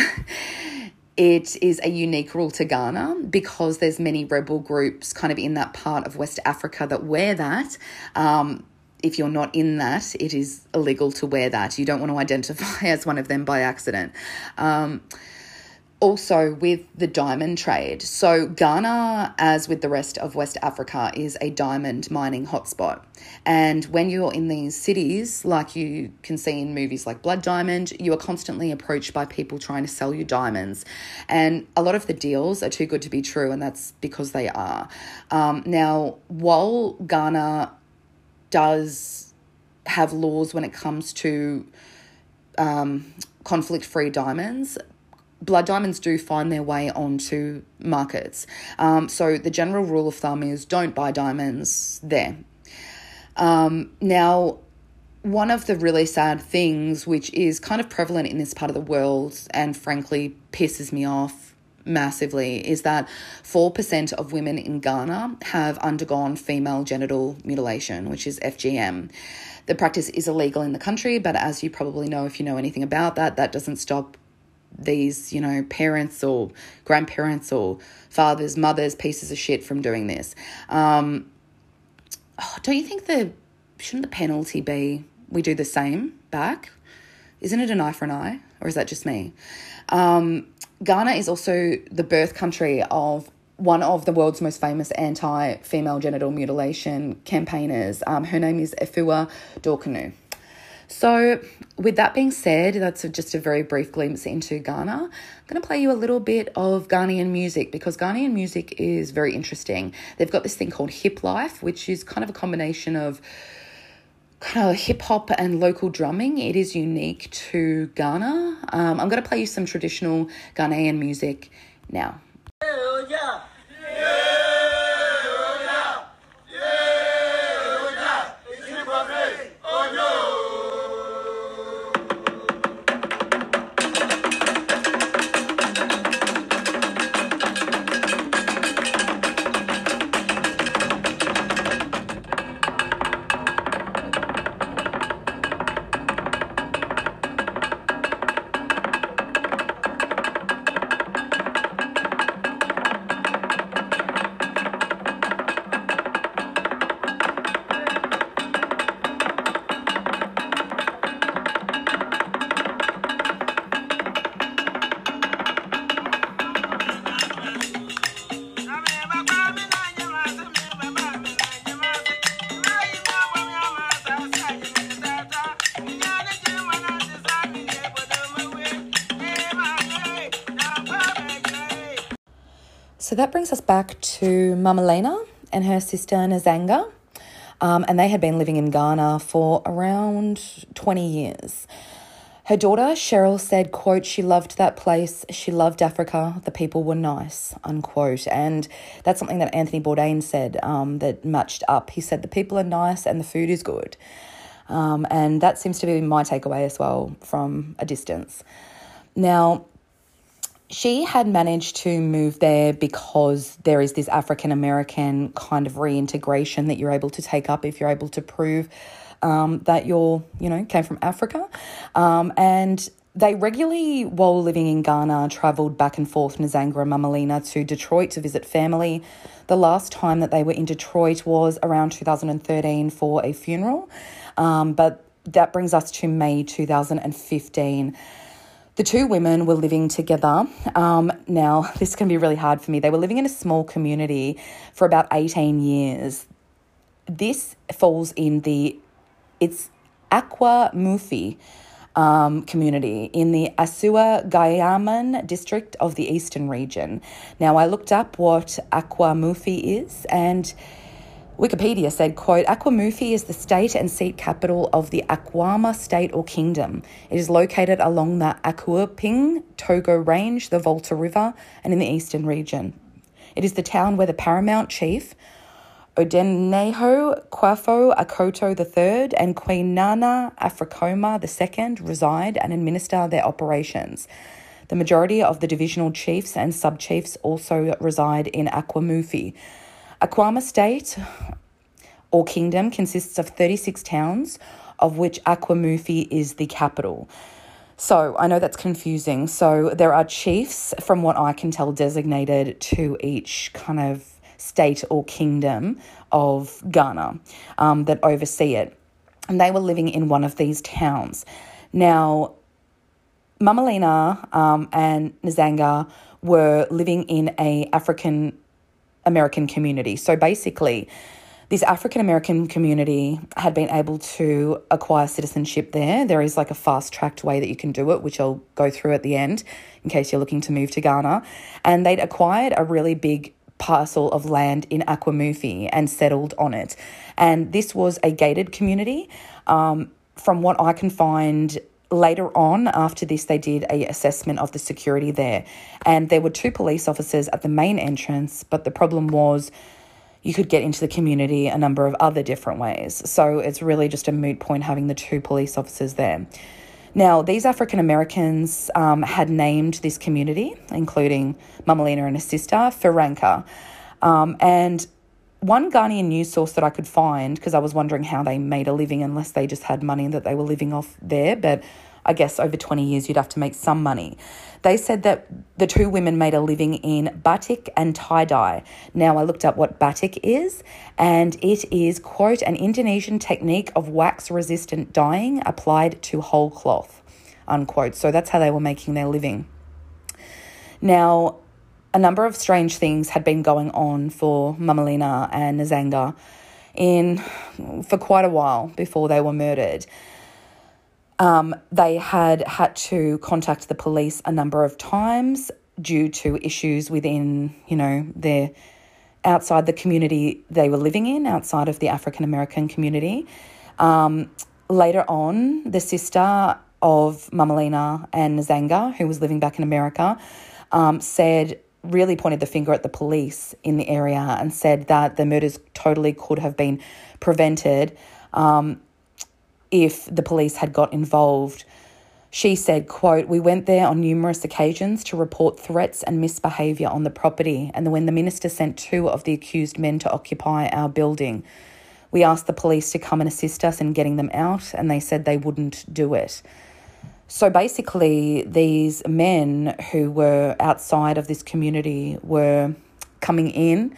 it is a unique rule to Ghana because there's many rebel groups kind of in that part of West Africa that wear that. Um, if you're not in that, it is illegal to wear that. You don't want to identify as one of them by accident. Um, also with the diamond trade. So Ghana, as with the rest of West Africa, is a diamond mining hotspot. And when you're in these cities, like you can see in movies like Blood Diamond, you are constantly approached by people trying to sell you diamonds. And a lot of the deals are too good to be true, and that's because they are. Um, now, while Ghana does have laws when it comes to um, conflict-free diamonds, blood diamonds do find their way onto markets. Um, so the general rule of thumb is don't buy diamonds there. Um, now, one of the really sad things, which is kind of prevalent in this part of the world and frankly pisses me off massively, is that four percent of women in Ghana have undergone female genital mutilation, which is F G M. The practice is illegal in the country, but as you probably know, if you know anything about that, that doesn't stop these, you know, parents or grandparents or fathers, mothers, pieces of shit from doing this. Um, oh, don't you think the, shouldn't the penalty be we do the same back? Isn't it an eye for an eye? Or is that just me? Um, Ghana is also the birth country of one of the world's most famous anti-female genital mutilation campaigners. Um, her name is Efua Dorkanu. So with that being said, that's a, just a very brief glimpse into Ghana. I'm going to play you a little bit of Ghanaian music because Ghanaian music is very interesting. They've got this thing called hip life, which is kind of a combination of kind of hip hop and local drumming. It is unique to Ghana. Um, I'm going to play you some traditional Ghanaian music now. So that brings us back to Mamalina and her sister Nazinga, um, and they had been living in Ghana for around twenty years. Her daughter Cheryl said, quote, she loved that place, she loved Africa, the people were nice, unquote. And that's something that Anthony Bourdain said um, that matched up. He said the people are nice and the food is good. Um, and that seems to be my takeaway as well from a distance. Now, she had managed to move there because there is this African-American kind of reintegration that you're able to take up if you're able to prove um, that you're, you know, came from Africa. Um, and they regularly, while living in Ghana, travelled back and forth, Nazinga and Mamalina, to Detroit to visit family. The last time that they were in Detroit was around two thousand thirteen for a funeral. Um, but that brings us to May two thousand fifteen. The two women were living together. Um, now, this can be really hard for me. They were living in a small community for about eighteen years. This falls in the, it's Akwamufie um, community in the Asua Gyaman district of the Eastern region. Now, I looked up what Akwamufie is, and Wikipedia said, quote, Akwamufie is the state and seat capital of the Akwama state or kingdom. It is located along the Akuaping, Togo Range, the Volta River, and in the eastern region. It is the town where the paramount chief, Odenneho Kwafo Akoto the third and Queen Nana Afrikoma the second reside and administer their operations. The majority of the divisional chiefs and sub-chiefs also reside in Akwamufie. Akwama State or Kingdom consists of thirty-six towns, of which Akwamufie is the capital. So I know that's confusing. So there are chiefs, from what I can tell, designated to each kind of state or kingdom of Ghana um, that oversee it. and they were living in one of these towns. Now, Mamalina um, and Nazinga were living in a African-American community. So basically, this African-American community had been able to acquire citizenship there. There is like a fast-tracked way that you can do it, which I'll go through at the end in case you're looking to move to Ghana. And they'd acquired a really big parcel of land in Akwamufie and settled on it. And this was a gated community. Um, from what I can find, later on, after this, they did an assessment of the security there. And there were two police officers at the main entrance, but the problem was you could get into the community a number of other different ways. So it's really just a moot point having the two police officers there. Now, these African Americans um, had named this community, including Mamalina and her sister, Feranka. Um, and one Ghanaian news source that I could find, because I was wondering how they made a living unless they just had money that they were living off there, but I guess over twenty years you'd have to make some money. They said that the two women made a living in batik and tie-dye. Now, I looked up what batik is, and it is, quote, an Indonesian technique of wax-resistant dyeing applied to whole cloth, unquote. So that's how they were making their living. Now, a number of strange things had been going on for Mamalina and Nazinga in for quite a while before they were murdered. Um, they had had to contact the police a number of times due to issues within, you know, their outside the community they were living in, outside of the African-American community. Um, later on, the sister of Mamalina and Nazinga, who was living back in America, um, said, really pointed the finger at the police in the area and said that the murders totally could have been prevented um if the police had got involved. She said, quote, "We went there on numerous occasions to report threats and misbehaviour on the property, and when the minister sent two of the accused men to occupy our building, we asked the police to come and assist us in getting them out, and they said they wouldn't do it." So basically, these men who were outside of this community were coming in,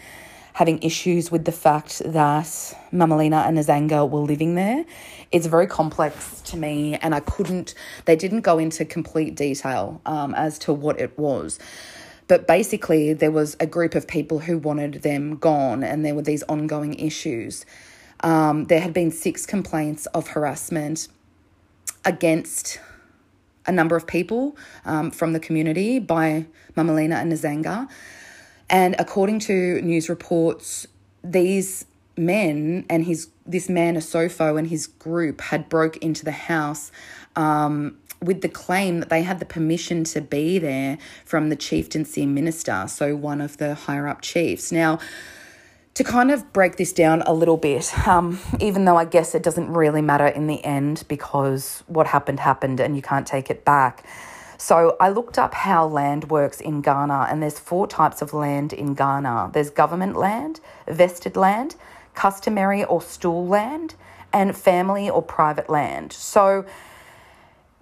having issues with the fact that Mamalina and Nazinga were living there. It's very complex to me, and I couldn't, they didn't go into complete detail um, as to what it was. But basically, there was a group of people who wanted them gone, and there were these ongoing issues. Um, there had been six complaints of harassment against a number of people um, from the community by Mamalina and Nazinga. And according to news reports, these men and his this man Asofo and his group had broke into the house um, with the claim that they had the permission to be there from the chieftaincy minister, so one of the higher-up chiefs. Now, to kind of break this down a little bit, um, even though I guess it doesn't really matter in the end because what happened happened and you can't take it back. So I looked up how land works in Ghana, and there's four types of land in Ghana. There's government land, vested land, customary or stool land, and family or private land. So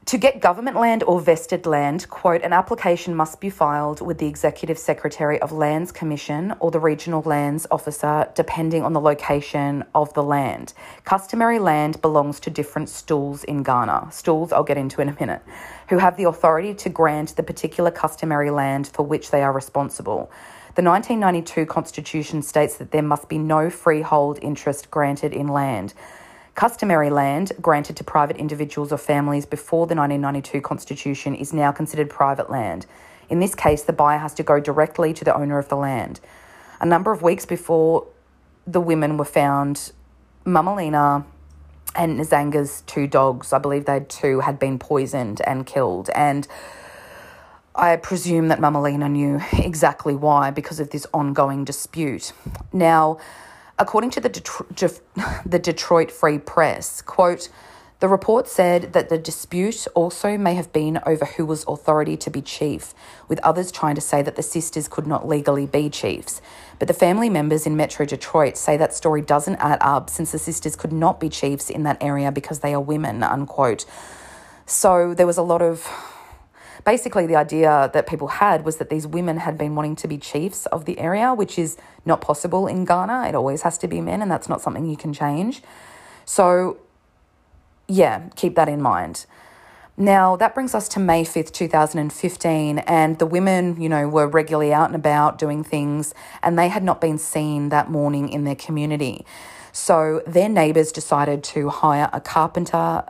to get government land or vested land, quote, an application must be filed with the Executive Secretary of Lands Commission or the Regional Lands Officer, depending on the location of the land. Customary land belongs to different stools in Ghana. Stools I'll get into in a minute, who have the authority to grant the particular customary land for which they are responsible. The nineteen ninety-two Constitution states that there must be no freehold interest granted in land. Customary land granted to private individuals or families before the nineteen ninety-two Constitution is now considered private land. In this case, the buyer has to go directly to the owner of the land. A number of weeks before the women were found, Mamalina and Nazinga's two dogs, I believe they had two, had been poisoned and killed. And I presume that Mamalina knew exactly why, because of this ongoing dispute. Now, according to the Detro- the Detroit Free Press, quote, the report said that the dispute also may have been over who was authority to be chief, with others trying to say that the sisters could not legally be chiefs. But the family members in Metro Detroit say that story doesn't add up since the sisters could not be chiefs in that area because they are women, unquote. So there was a lot of... Basically, the idea that people had was that these women had been wanting to be chiefs of the area, which is not possible in Ghana. It always has to be men, and that's not something you can change. So yeah, keep that in mind. Now, that brings us to May fifth, two thousand fifteen, and the women, you know, were regularly out and about doing things, and they had not been seen that morning in their community. So their neighbours decided to hire a carpenter,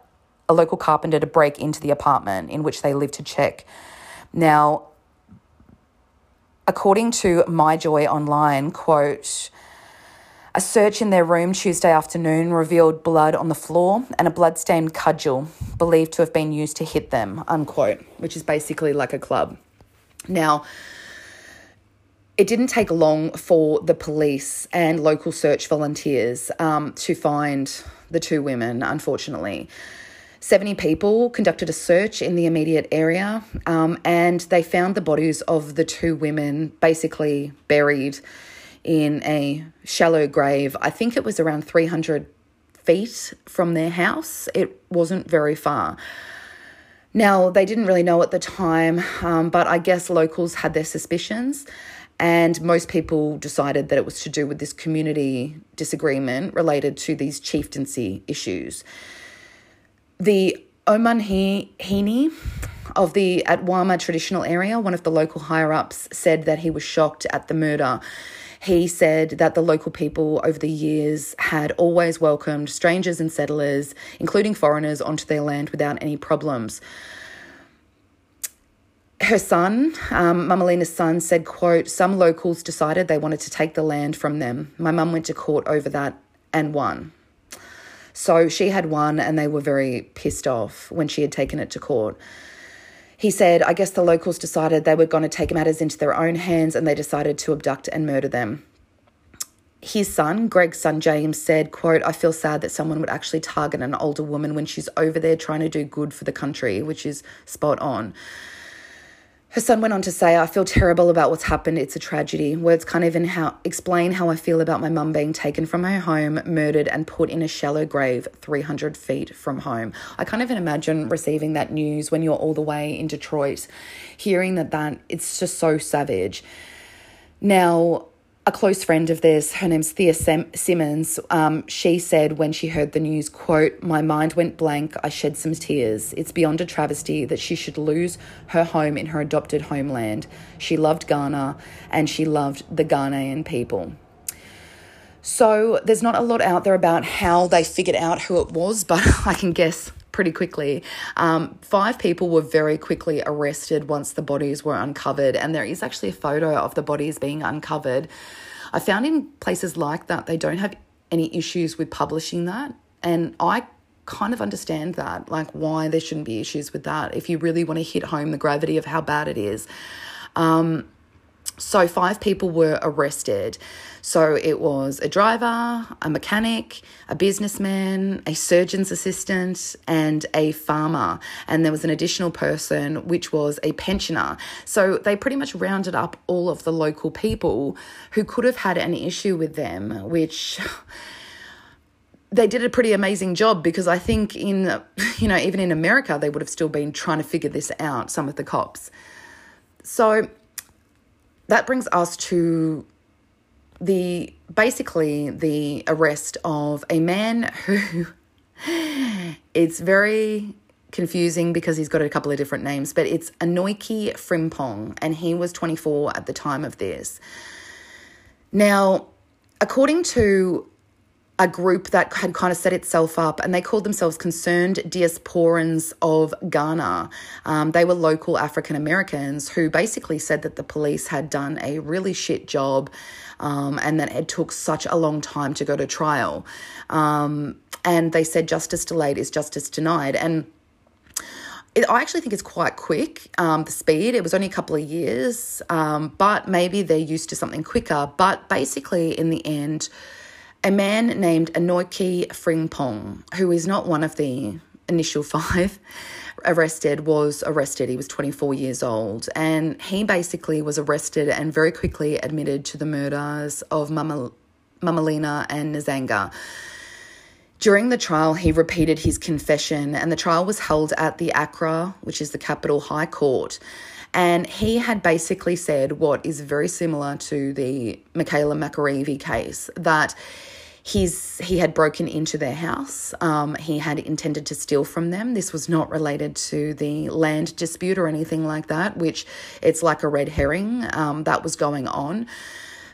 a local carpenter, to break into the apartment in which they lived to check. Now, according to My Joy Online, quote, a search in their room Tuesday afternoon revealed blood on the floor and a blood-stained cudgel believed to have been used to hit them, unquote, which is basically like a club. Now, it didn't take long for the police and local search volunteers um, to find the two women, unfortunately. seventy people conducted a search in the immediate area, um, and they found the bodies of the two women basically buried in a shallow grave. I think it was around three hundred feet from their house. It wasn't very far. Now, they didn't really know at the time, um, but I guess locals had their suspicions, and most people decided that it was to do with this community disagreement related to these chieftaincy issues. The Omanhini of the Atwama traditional area, one of the local higher-ups, said that he was shocked at the murder. He said that the local people over the years had always welcomed strangers and settlers, including foreigners, onto their land without any problems. Her son, um, Mamalina's son, said, quote, some locals decided they wanted to take the land from them. My mum went to court over that and won. So she had won, and they were very pissed off when she had taken it to court. He said, I guess the locals decided they were going to take matters into their own hands, and they decided to abduct and murder them. His son, Greg's son James, said, quote, I feel sad that someone would actually target an older woman when she's over there trying to do good for the country, which is spot on. Her son went on to say, I feel terrible about what's happened. It's a tragedy. Words can't even how, explain how I feel about my mum being taken from her home, murdered and put in a shallow grave three hundred feet from home. I can't even imagine receiving that news when you're all the way in Detroit, hearing that, that it's just so savage. Now, a close friend of theirs, her name's Thea Sim- Simmons, um, she said when she heard the news, quote, my mind went blank, I shed some tears. It's beyond a travesty that she should lose her home in her adopted homeland. She loved Ghana and she loved the Ghanaian people. So there's not a lot out there about how they figured out who it was, but I can guess pretty quickly. Um, five people were very quickly arrested once the bodies were uncovered, and there is actually a photo of the bodies being uncovered. I found in places like that they don't have any issues with publishing that, and I kind of understand that, like why there shouldn't be issues with that if you really want to hit home the gravity of how bad it is. Um, so five people were arrested. So it was a driver, a mechanic, a businessman, a surgeon's assistant, and a farmer. And there was an additional person, which was a pensioner. So they pretty much rounded up all of the local people who could have had an issue with them, which they did a pretty amazing job, because I think in, you know, even in America, they would have still been trying to figure this out, some of the cops. So that brings us to the basically the arrest of a man who it's very confusing because he's got a couple of different names, but it's Anyiki Frimpong, and he was twenty-four at the time of this. Now, according to a group that had kind of set itself up, and they called themselves Concerned Diasporans of Ghana. Um, they were local African-Americans who basically said that the police had done a really shit job um, and that it took such a long time to go to trial. Um, and they said justice delayed is justice denied. And it, I actually think it's quite quick, um, the speed. It was only a couple of years, um, but maybe they're used to something quicker. But basically, in the end, a man named Anyiki Frimpong, who is not one of the initial five arrested, was arrested. He was twenty-four years old, and he basically was arrested and very quickly admitted to the murders of Mama, Mamalina and Nazinga. During the trial, he repeated his confession, and the trial was held at the Accra, which is the capital high court. And he had basically said what is very similar to the Michaela McAreavey case, that He's, he had broken into their house. Um, he had intended to steal from them. This was not related to the land dispute or anything like that, which it's like a red herring um, that was going on.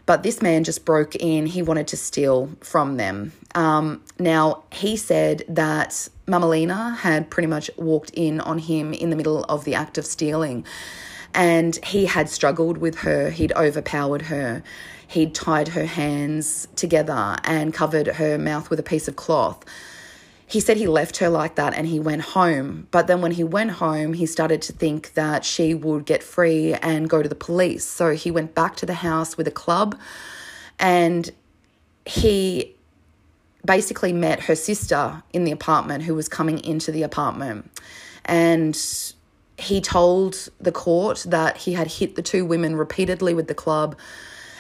But this man just broke in. He wanted to steal from them. Um, now, he said that Mamalina had pretty much walked in on him in the middle of the act of stealing, and he had struggled with her. He'd overpowered her. He'd tied her hands together and covered her mouth with a piece of cloth. He said he left her like that and he went home. But then when he went home, he started to think that she would get free and go to the police. So he went back to the house with a club, and he basically met her sister in the apartment who was coming into the apartment. And he told the court that he had hit the two women repeatedly with the club.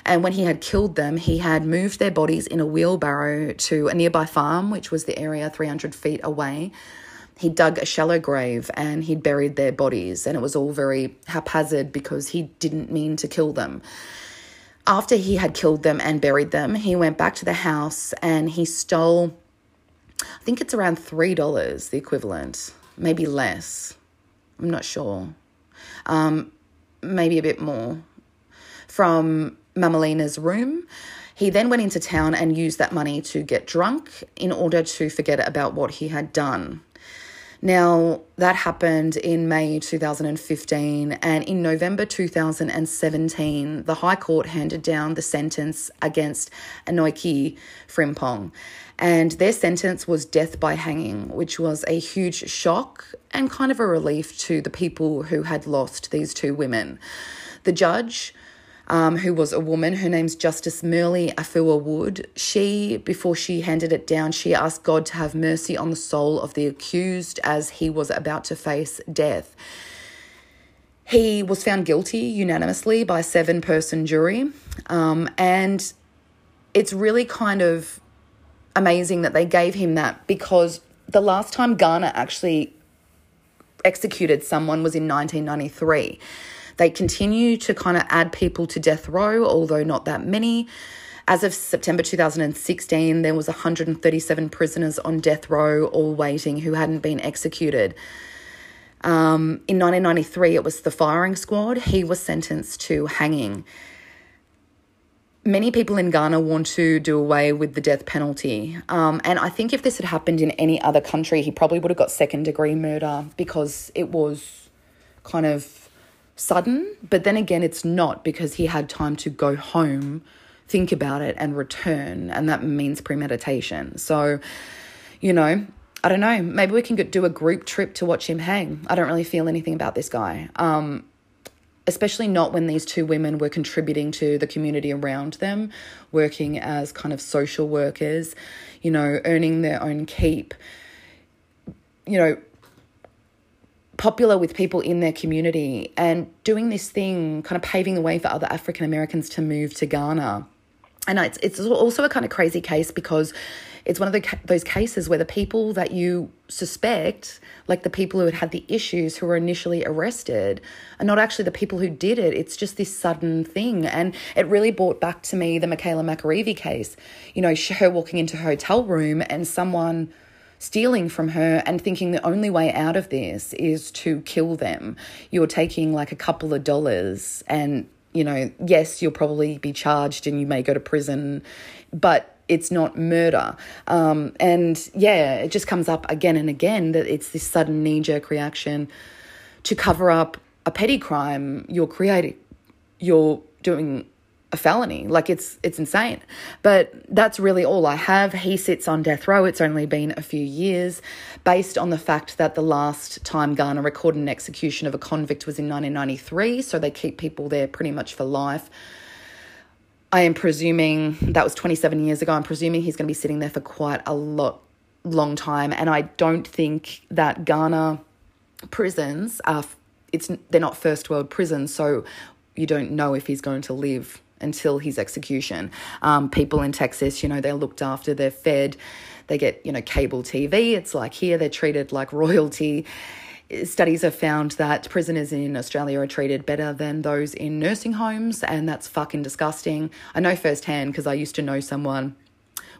And when he had killed them, he had moved their bodies in a wheelbarrow to a nearby farm, which was the area three hundred feet away. He dug a shallow grave and he'd buried their bodies, and it was all very haphazard because he didn't mean to kill them. After he had killed them and buried them, he went back to the house and he stole, I think it's around three dollars, the equivalent, maybe less. I'm not sure. Um, maybe a bit more. From Mamalina's room. He then went into town and used that money to get drunk in order to forget about what he had done. Now, that happened in May two thousand fifteen, and in November two thousand seventeen, the High Court handed down the sentence against Anyiki Frimpong, and their sentence was death by hanging, which was a huge shock and kind of a relief to the people who had lost these two women. The judge, Um, who was a woman, her name's Justice Merle Afua Wood. She, before she handed it down, she asked God to have mercy on the soul of the accused as he was about to face death. He was found guilty unanimously by a seven-person jury, um, and it's really kind of amazing that they gave him that, because the last time Ghana actually executed someone was in nineteen ninety-three. They continue to kind of add people to death row, although not that many. As of September two thousand sixteen, there was one hundred thirty-seven prisoners on death row, all waiting, who hadn't been executed. Um, in nineteen ninety-three, it was the firing squad. He was sentenced to hanging. Many people in Ghana want to do away with the death penalty. Um, and I think if this had happened in any other country, he probably would have got second-degree murder, because it was kind of sudden. But then again, it's not, because he had time to go home, think about it, and return, and that means premeditation. So, you know, I don't know, maybe we can do a group trip to watch him hang. I don't really feel anything about this guy, um, especially not when these two women were contributing to the community around them, working as kind of social workers, you know, earning their own keep, you know, popular with people in their community, and doing this thing, kind of paving the way for other African Americans to move to Ghana. And it's it's also a kind of crazy case, because it's one of the, those cases where the people that you suspect, like the people who had had the issues, who were initially arrested, are not actually the people who did it. It's just this sudden thing. And it really brought back to me the Michaela McAreavey case. You know, her walking into her hotel room and someone stealing from her and thinking the only way out of this is to kill them. You're taking like a couple of dollars, and, you know, yes, you'll probably be charged and you may go to prison, but it's not murder. Um, and, yeah, it just comes up again and again that it's this sudden knee-jerk reaction to cover up a petty crime. You're creating, you're doing a felony. Like, it's it's insane. But that's really all I have. He sits on death row. It's only been a few years, based on the fact that the last time Ghana recorded an execution of a convict was in nineteen ninety-three, so they keep people there pretty much for life. I am presuming that was twenty-seven years ago. I'm presuming he's going to be sitting there for quite a lot long time, and I don't think that Ghana prisons are it's they're not first world prisons, so you don't know if he's going to live until his execution. Um, people in Texas, you know, they're looked after, they're fed, they get, you know, cable T V. It's like here, they're treated like royalty. Studies have found that prisoners in Australia are treated better than those in nursing homes, and that's fucking disgusting. I know firsthand, because I used to know someone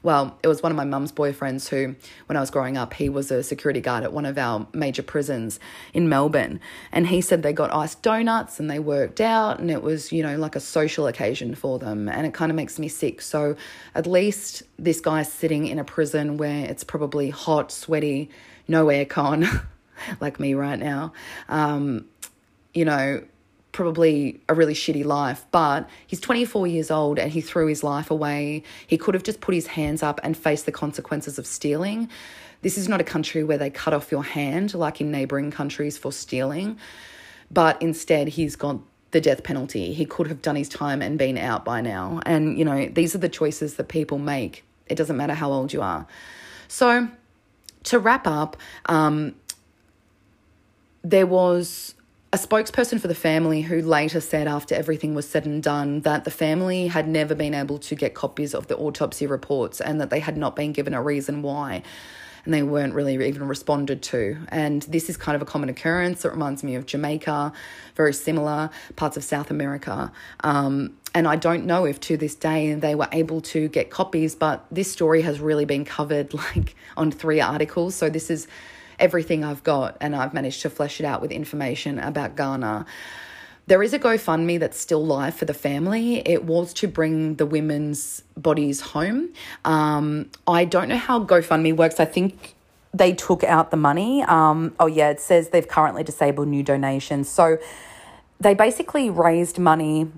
Well, it was one of my mum's boyfriends who, when I was growing up, he was a security guard at one of our major prisons in Melbourne. And he said they got iced donuts and they worked out, and it was, you know, like a social occasion for them. And it kind of makes me sick. So at least this guy's sitting in a prison where it's probably hot, sweaty, no aircon, like me right now, um, you know, probably a really shitty life, but he's twenty-four years old and he threw his life away. He could have just put his hands up and faced the consequences of stealing. This is not a country where they cut off your hand like in neighbouring countries for stealing, but instead he's got the death penalty. He could have done his time and been out by now. And, you know, these are the choices that people make. It doesn't matter how old you are. So to wrap up, um, there was a spokesperson for the family who later said, after everything was said and done, that the family had never been able to get copies of the autopsy reports and that they had not been given a reason why, and they weren't really even responded to. And this is kind of a common occurrence. It reminds me of Jamaica, very similar, parts of South America. Um, and I don't know if to this day they were able to get copies, but this story has really been covered like on three articles. So this is everything I've got, and I've managed to flesh it out with information about Ghana. There is a GoFundMe that's still live for the family. It was to bring the women's bodies home. Um, I don't know how GoFundMe works. I think they took out the money. Um, oh, yeah, it says they've currently disabled new donations. So they basically raised money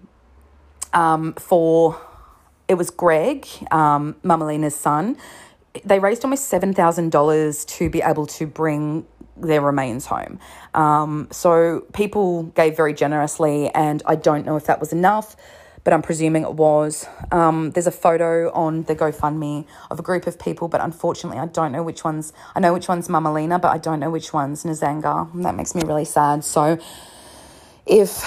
um, for, it was Greg, um, Mamalina's son. They raised almost seven thousand dollars to be able to bring their remains home. Um, so people gave very generously, and I don't know if that was enough, but I'm presuming it was. Um, there's a photo on the GoFundMe of a group of people, but unfortunately I don't know which ones. I know which one's Mamalina, but I don't know which one's Nazinga. That makes me really sad. So if,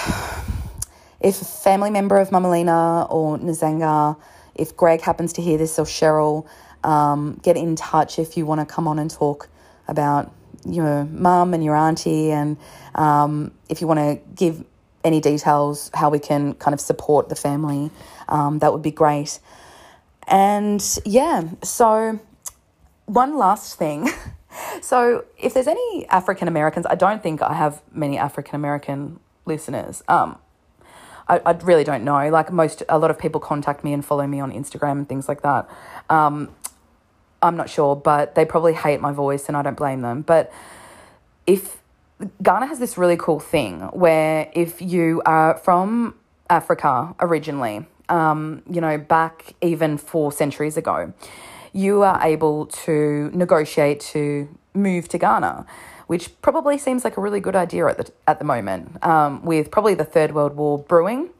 if a family member of Mamalina or Nazinga, if Greg happens to hear this, or Cheryl, Um, get in touch if you want to come on and talk about your mum and your auntie, and um, if you want to give any details how we can kind of support the family, um, that would be great. And, yeah, so one last thing. So if there's any African Americans, I don't think I have many African American listeners. Um, I, I really don't know. Like most, a lot of people contact me and follow me on Instagram and things like that. Um, I'm not sure, but they probably hate my voice and I don't blame them. But if Ghana has this really cool thing where if you are from Africa originally, um, you know, back even four centuries ago, you are able to negotiate to move to Ghana, which probably seems like a really good idea at the at the moment, um, with probably the Third World War brewing.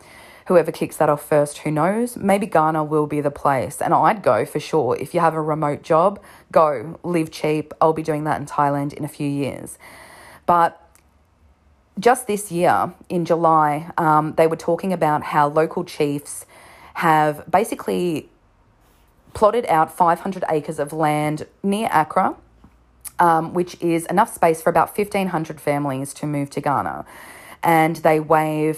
Whoever kicks that off first, who knows? Maybe Ghana will be the place, and I'd go for sure. If you have a remote job, go, live cheap. I'll be doing that in Thailand in a few years. But just this year, in July, um, they were talking about how local chiefs have basically plotted out five hundred acres of land near Accra, um, which is enough space for about fifteen hundred families to move to Ghana. And they waive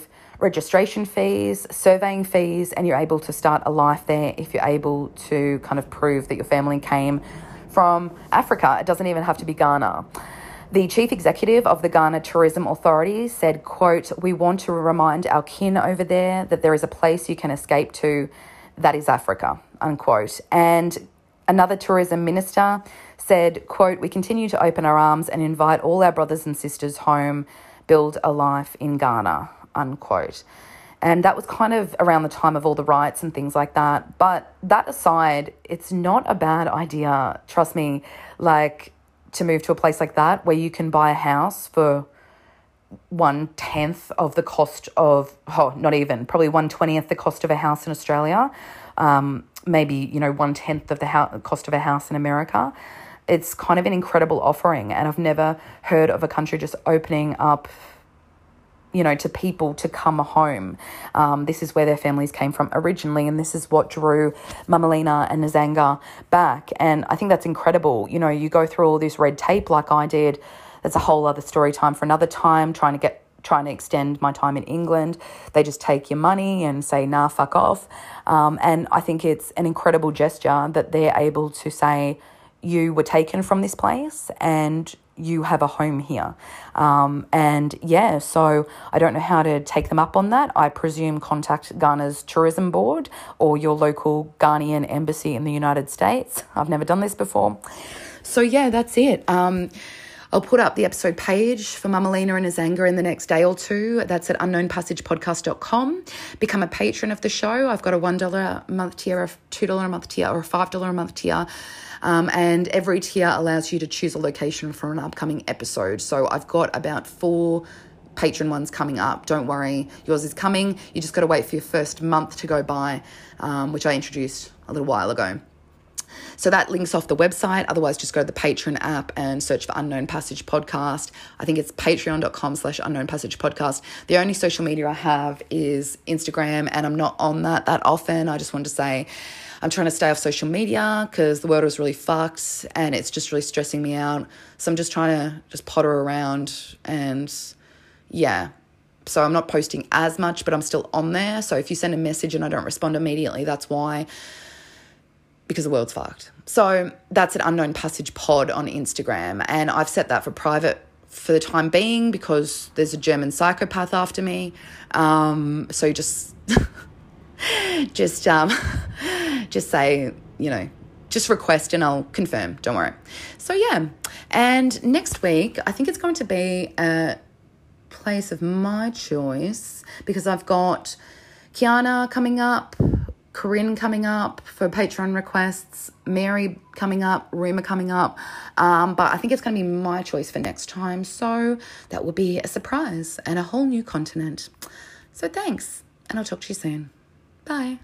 registration fees, surveying fees, and you're able to start a life there if you're able to kind of prove that your family came from Africa. It doesn't even have to be Ghana. The chief executive of the Ghana Tourism Authority said, quote, "We want to remind our kin over there that there is a place you can escape to that is Africa," unquote. And another tourism minister said, quote, "We continue to open our arms and invite all our brothers and sisters home, build a life in Ghana," unquote. And that was kind of around the time of all the riots and things like that. But that aside, it's not a bad idea, trust me, like to move to a place like that where you can buy a house for one-tenth of the cost of, oh, not even, probably one-twentieth the cost of a house in Australia, um, maybe, you know, one-tenth of the ho- cost of a house in America. It's kind of an incredible offering, and I've never heard of a country just opening up, you know, to people to come home. Um, this is where their families came from originally, and this is what drew Mamalina and Nazinga back. And I think that's incredible. You know, you go through all this red tape like I did. That's a whole other story time for another time, trying to get trying to extend my time in England. They just take your money and say, nah, fuck off. Um, and I think it's an incredible gesture that they're able to say, you were taken from this place and you have a home here. Um, and, yeah, so I don't know how to take them up on that. I presume contact Ghana's tourism board or your local Ghanaian embassy in the United States. I've never done this before. So, yeah, that's it. Um I'll put up the episode page for Mamalina and Nazinga in the next day or two. That's at unknown passage podcast dot com. Become a patron of the show. I've got a one dollar a month tier, a two dollars a month tier, or a five dollars a month tier. Um, and every tier allows you to choose a location for an upcoming episode. So I've got about four patron ones coming up. Don't worry, yours is coming. You just got to wait for your first month to go by, um, which I introduced a little while ago. So that links off the website. Otherwise, just go to the Patreon app and search for Unknown Passage Podcast. I think it's patreon.com slash Unknown Passage Podcast. The only social media I have is Instagram, and I'm not on that that often. I just wanted to say I'm trying to stay off social media because the world is really fucked and it's just really stressing me out. So I'm just trying to just potter around and, yeah. So I'm not posting as much, but I'm still on there. So if you send a message and I don't respond immediately, that's why. Because the world's fucked. So that's at Unknown Passage Pod on Instagram. And I've set that for private for the time being because there's a German psychopath after me. Um, so just, just, um, just say, you know, just request and I'll confirm. Don't worry. So yeah. And next week, I think it's going to be a place of my choice because I've got Kiana coming up, Corinne coming up for Patreon requests, Mary coming up, Rima coming up. Um, but I think it's going to be my choice for next time. So that will be a surprise and a whole new continent. So thanks, and I'll talk to you soon. Bye.